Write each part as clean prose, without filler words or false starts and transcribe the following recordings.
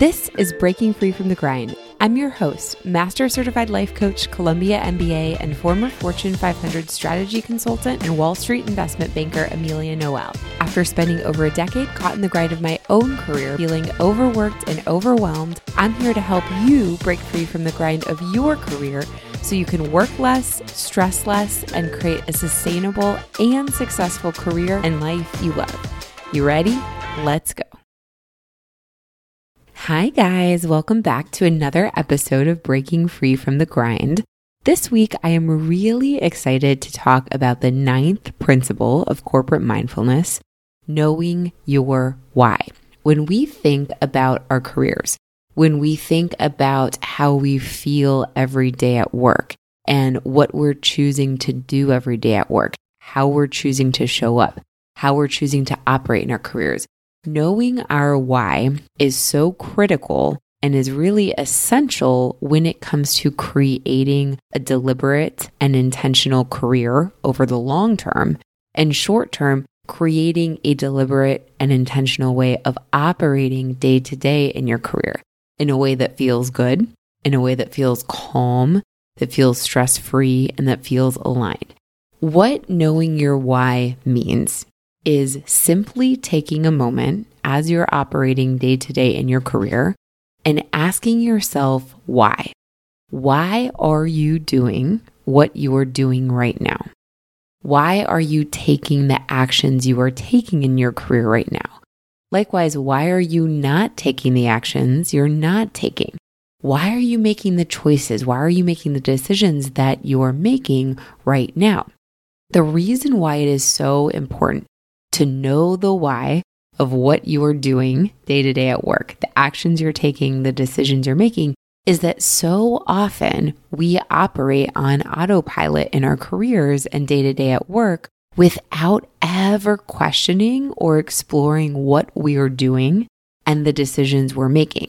This is Breaking Free from the Grind. I'm your host, Master Certified Life Coach, Columbia MBA, and former Fortune 500 strategy consultant and Wall Street investment banker, Amelia Noel. After spending over a decade caught in the grind of my own career, feeling overworked and overwhelmed, I'm here to help you break free from the grind of your career so you can work less, stress less, and create a sustainable and successful career and life you love. You ready? Let's go. Hi guys, welcome back to another episode of Breaking Free from the Grind. This week, I am really excited to talk about the 9th principle of corporate mindfulness, knowing your why. When we think about our careers, when we think about how we feel every day at work and what we're choosing to do every day at work, how we're choosing to show up, how we're choosing to operate in our careers, knowing our why is so critical and is really essential when it comes to creating a deliberate and intentional career over the long term and short term, creating a deliberate and intentional way of operating day to day in your career in a way that feels good, in a way that feels calm, that feels stress-free, and that feels aligned. What knowing your why means is simply taking a moment as you're operating day to day in your career and asking yourself why. Why are you doing what you're doing right now? Why are you taking the actions you are taking in your career right now? Likewise, why are you not taking the actions you're not taking? Why are you making the choices? Why are you making the decisions that you're making right now? The reason why it is so important to know the why of what you're doing day to day at work, the actions you're taking, the decisions you're making, is that so often we operate on autopilot in our careers and day to day at work without ever questioning or exploring what we are doing and the decisions we're making.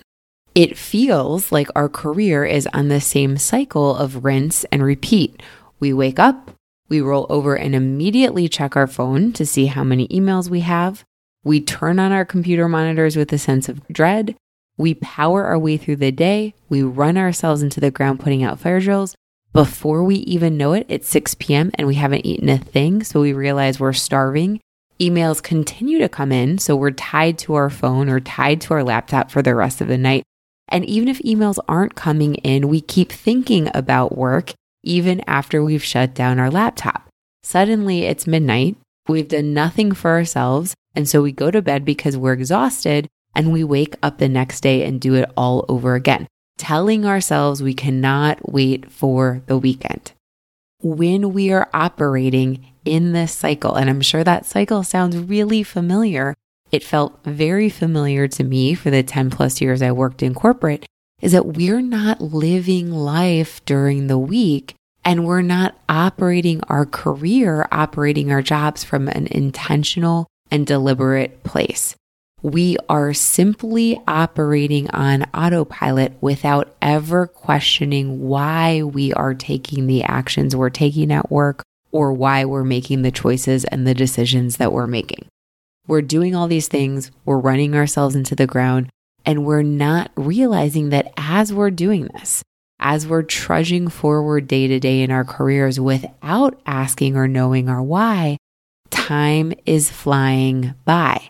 It feels like our career is on the same cycle of rinse and repeat. We wake up, we roll over and immediately check our phone to see how many emails we have. We turn on our computer monitors with a sense of dread. We power our way through the day. We run ourselves into the ground putting out fire drills. Before we even know it, it's 6 p.m. and we haven't eaten a thing, so we realize we're starving. Emails continue to come in, so we're tied to our phone or tied to our laptop for the rest of the night. And even if emails aren't coming in, we keep thinking about work even after we've shut down our laptop. Suddenly it's midnight, we've done nothing for ourselves, and so we go to bed because we're exhausted, and we wake up the next day and do it all over again, telling ourselves we cannot wait for the weekend. When we are operating in this cycle, and I'm sure that cycle sounds really familiar, it felt very familiar to me for the 10 plus years I worked in corporate, is that we're not living life during the week and we're not operating our career, operating our jobs from an intentional and deliberate place. We are simply operating on autopilot without ever questioning why we are taking the actions we're taking at work or why we're making the choices and the decisions that we're making. We're doing all these things, we're running ourselves into the ground, and we're not realizing that as we're doing this, as we're trudging forward day to day in our careers without asking or knowing our why, time is flying by.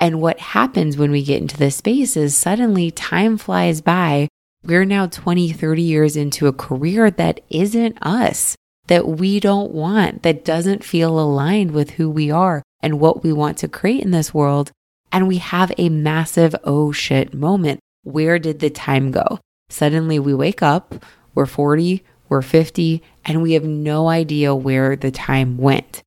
And what happens when we get into this space is suddenly time flies by. We're now 20, 30 years into a career that isn't us, that we don't want, that doesn't feel aligned with who we are and what we want to create in this world. And we have a massive, oh shit moment. Where did the time go? Suddenly we wake up, we're 40, we're 50, and we have no idea where the time went.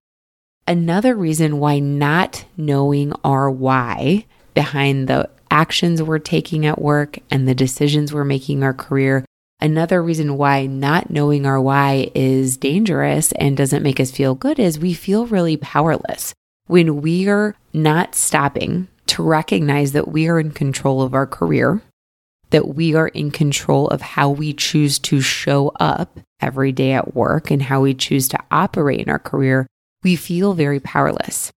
Another reason why not knowing our why behind the actions we're taking at work and the decisions we're making in our career, another reason why not knowing our why is dangerous and doesn't make us feel good is we feel really powerless. When we are not stopping to recognize that we are in control of our career, that we are in control of how we choose to show up every day at work and how we choose to operate in our career, we feel very powerless.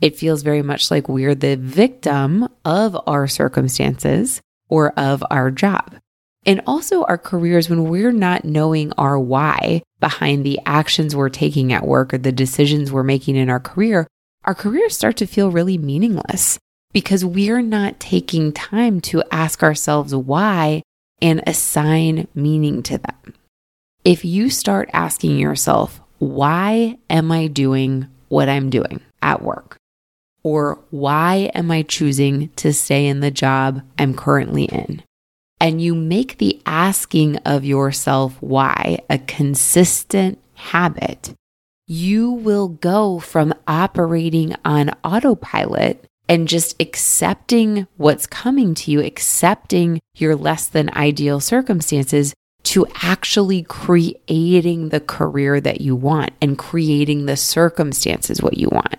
It feels very much like we're the victim of our circumstances or of our job. And also our careers, when we're not knowing our why behind the actions we're taking at work or the decisions we're making in our careers start to feel really meaningless because we're not taking time to ask ourselves why and assign meaning to them. If you start asking yourself, why am I doing what I'm doing at work? Or why am I choosing to stay in the job I'm currently in? And you make the asking of yourself why a consistent habit, you will go from operating on autopilot and just accepting what's coming to you, accepting your less than ideal circumstances, to actually creating the career that you want and creating the circumstances what you want.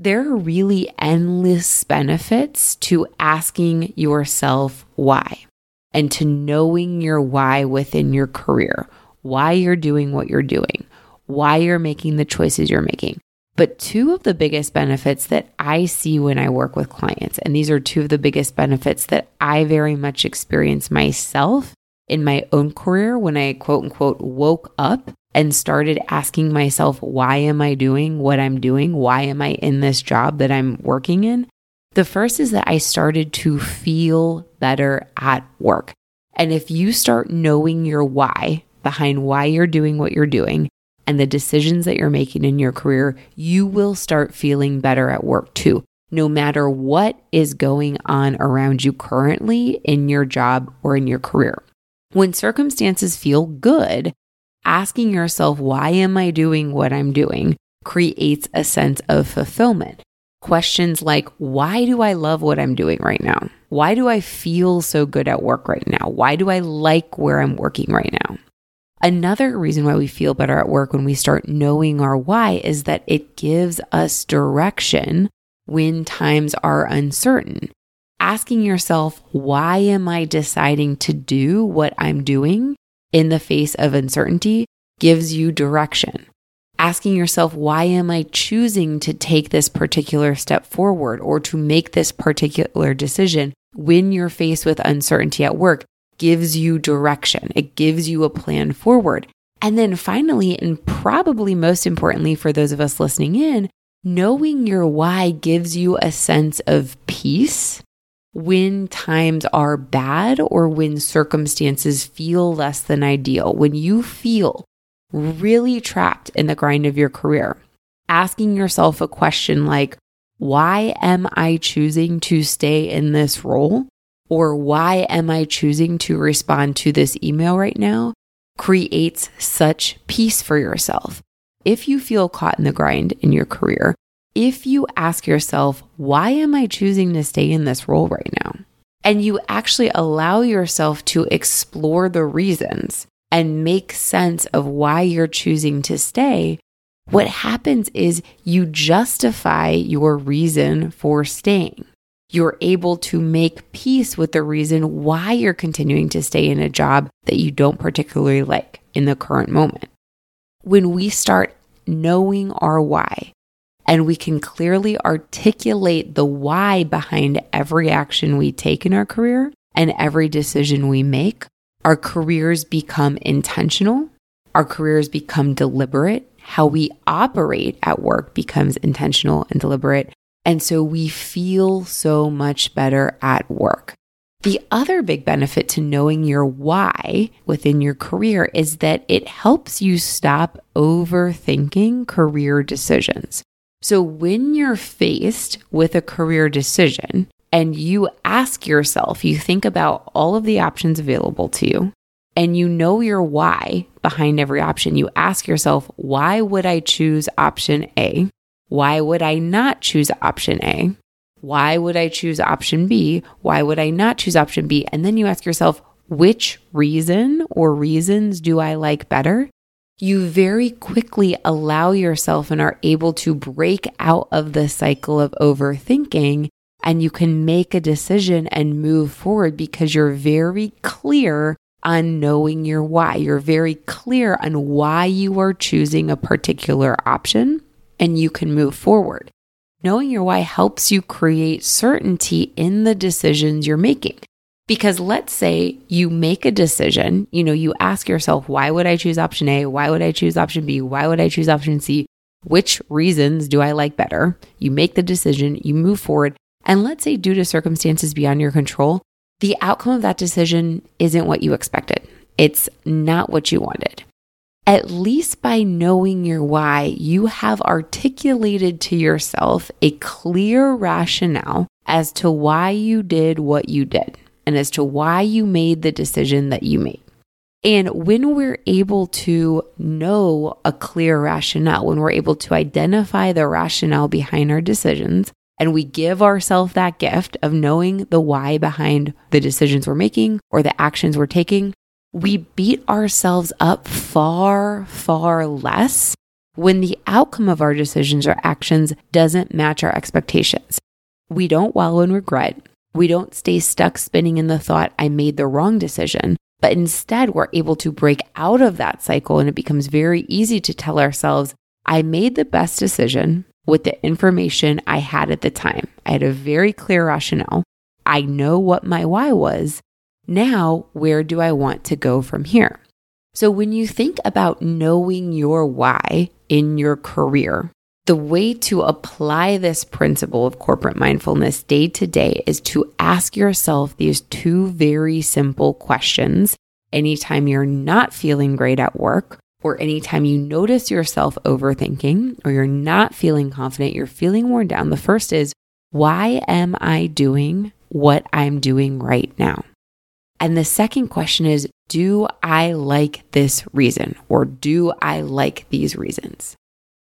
There are really endless benefits to asking yourself why. And to knowing your why within your career, why you're doing what you're doing, why you're making the choices you're making. But two of the biggest benefits that I see when I work with clients, and these are two of the biggest benefits that I very much experience myself in my own career when I quote unquote woke up and started asking myself, why am I doing what I'm doing? Why am I in this job that I'm working in? The first is that I started to feel better at work. And if you start knowing your why behind why you're doing what you're doing and the decisions that you're making in your career, you will start feeling better at work too, no matter what is going on around you currently in your job or in your career. When circumstances feel good, asking yourself, why am I doing what I'm doing, creates a sense of fulfillment. Questions like, why do I love what I'm doing right now? Why do I feel so good at work right now? Why do I like where I'm working right now? Another reason why we feel better at work when we start knowing our why is that it gives us direction when times are uncertain. Asking yourself, why am I deciding to do what I'm doing in the face of uncertainty gives you direction. Asking yourself, why am I choosing to take this particular step forward or to make this particular decision when you're faced with uncertainty at work gives you direction. It gives you a plan forward. And then finally, and probably most importantly for those of us listening in, knowing your why gives you a sense of peace when times are bad or when circumstances feel less than ideal. When you feel really trapped in the grind of your career, asking yourself a question like, why am I choosing to stay in this role? Or why am I choosing to respond to this email right now? Creates such peace for yourself. If you feel caught in the grind in your career, if you ask yourself, why am I choosing to stay in this role right now? And you actually allow yourself to explore the reasons and make sense of why you're choosing to stay, what happens is you justify your reason for staying. You're able to make peace with the reason why you're continuing to stay in a job that you don't particularly like in the current moment. When we start knowing our why, and we can clearly articulate the why behind every action we take in our career and every decision we make, our careers become intentional. Our careers become deliberate. How we operate at work becomes intentional and deliberate. And so we feel so much better at work. The other big benefit to knowing your why within your career is that it helps you stop overthinking career decisions. So when you're faced with a career decision, and you ask yourself, you think about all of the options available to you, and you know your why behind every option. You ask yourself, why would I choose option A? Why would I not choose option A? Why would I choose option B? Why would I not choose option B? And then you ask yourself, which reason or reasons do I like better? You very quickly allow yourself and are able to break out of the cycle of overthinking. And you can make a decision and move forward because you're very clear on knowing your why. You're very clear on why you are choosing a particular option and you can move forward. Knowing your why helps you create certainty in the decisions you're making. Because let's say you make a decision, you know, you ask yourself, why would I choose option A? Why would I choose option B? Why would I choose option C? Which reasons do I like better? You make the decision, you move forward. And let's say due to circumstances beyond your control, the outcome of that decision isn't what you expected. It's not what you wanted. At least by knowing your why, you have articulated to yourself a clear rationale as to why you did what you did, and as to why you made the decision that you made. And when we're able to know a clear rationale, when we're able to identify the rationale behind our decisions, and we give ourselves that gift of knowing the why behind the decisions we're making or the actions we're taking, we beat ourselves up far, far less when the outcome of our decisions or actions doesn't match our expectations. We don't wallow in regret. We don't stay stuck spinning in the thought, I made the wrong decision, but instead we're able to break out of that cycle, and it becomes very easy to tell ourselves, I made the best decision with the information I had at the time. I had a very clear rationale. I know what my why was. Now, where do I want to go from here? So when you think about knowing your why in your career, the way to apply this principle of corporate mindfulness day to day is to ask yourself these two very simple questions anytime you're not feeling great at work, or anytime you notice yourself overthinking, or you're not feeling confident, you're feeling worn down. The first is, why am I doing what I'm doing right now? And the second question is, do I like this reason, or do I like these reasons?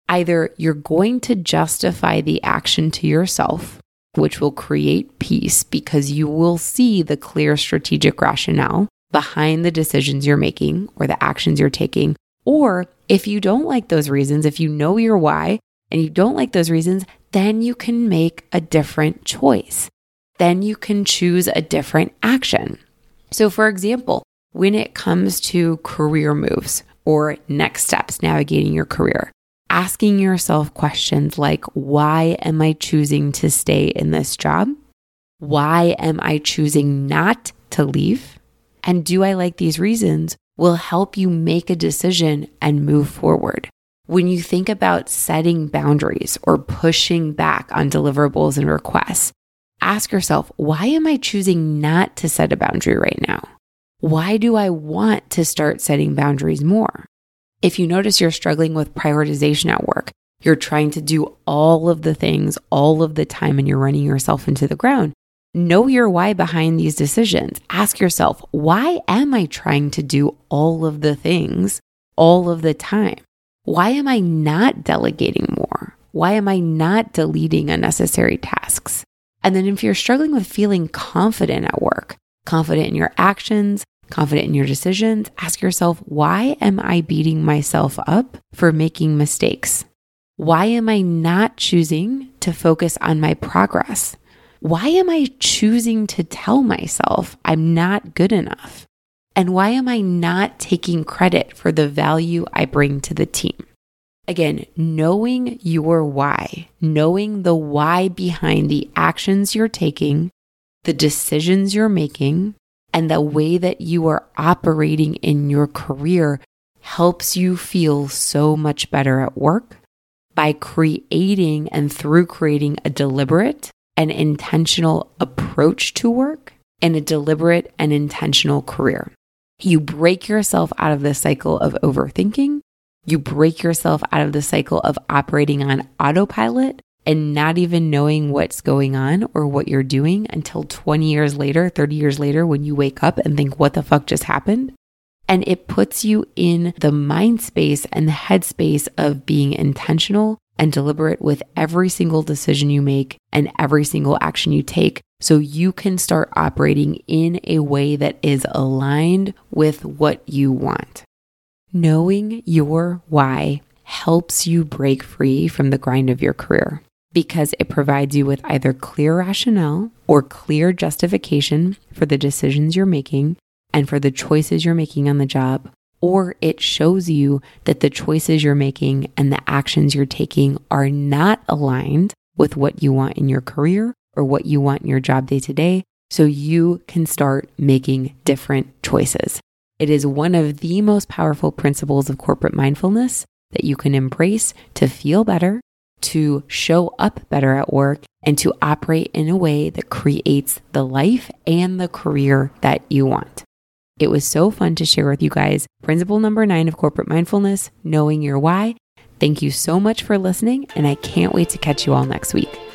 Either you're going to justify the action to yourself, which will create peace because you will see the clear strategic rationale behind the decisions you're making or the actions you're taking. Or if you don't like those reasons, if you know your why and you don't like those reasons, then you can make a different choice. Then you can choose a different action. So for example, when it comes to career moves or next steps, navigating your career, asking yourself questions like, why am I choosing to stay in this job? Why am I choosing not to leave? And do I like these reasons? Will help you make a decision and move forward. When you think about setting boundaries or pushing back on deliverables and requests, ask yourself, why am I choosing not to set a boundary right now? Why do I want to start setting boundaries more? If you notice you're struggling with prioritization at work, you're trying to do all of the things all of the time and you're running yourself into the ground, know your why behind these decisions. Ask yourself, why am I trying to do all of the things all of the time? Why am I not delegating more? Why am I not deleting unnecessary tasks? And then if you're struggling with feeling confident at work, confident in your actions, confident in your decisions, ask yourself, why am I beating myself up for making mistakes? Why am I not choosing to focus on my progress? Why am I choosing to tell myself I'm not good enough? And why am I not taking credit for the value I bring to the team? Again, knowing your why, knowing the why behind the actions you're taking, the decisions you're making, and the way that you are operating in your career helps you feel so much better at work by creating and through creating a deliberate and intentional approach to work and a deliberate and intentional career. You break yourself out of the cycle of overthinking. You break yourself out of the cycle of operating on autopilot and not even knowing what's going on or what you're doing until 20 years later, 30 years later, when you wake up and think, what the fuck just happened? And it puts you in the mind space and the head space of being intentional and deliberate with every single decision you make and every single action you take, so you can start operating in a way that is aligned with what you want. Knowing your why helps you break free from the grind of your career, because it provides you with either clear rationale or clear justification for the decisions you're making and for the choices you're making on the job, or it shows you that the choices you're making and the actions you're taking are not aligned with what you want in your career or what you want in your job day to day. so you can start making different choices. It is one of the most powerful principles of corporate mindfulness that you can embrace to feel better, to show up better at work, and to operate in a way that creates the life and the career that you want. It was so fun to share with you guys principle number 9 of corporate mindfulness, knowing your why. Thank you so much for listening, and I can't wait to catch you all next week.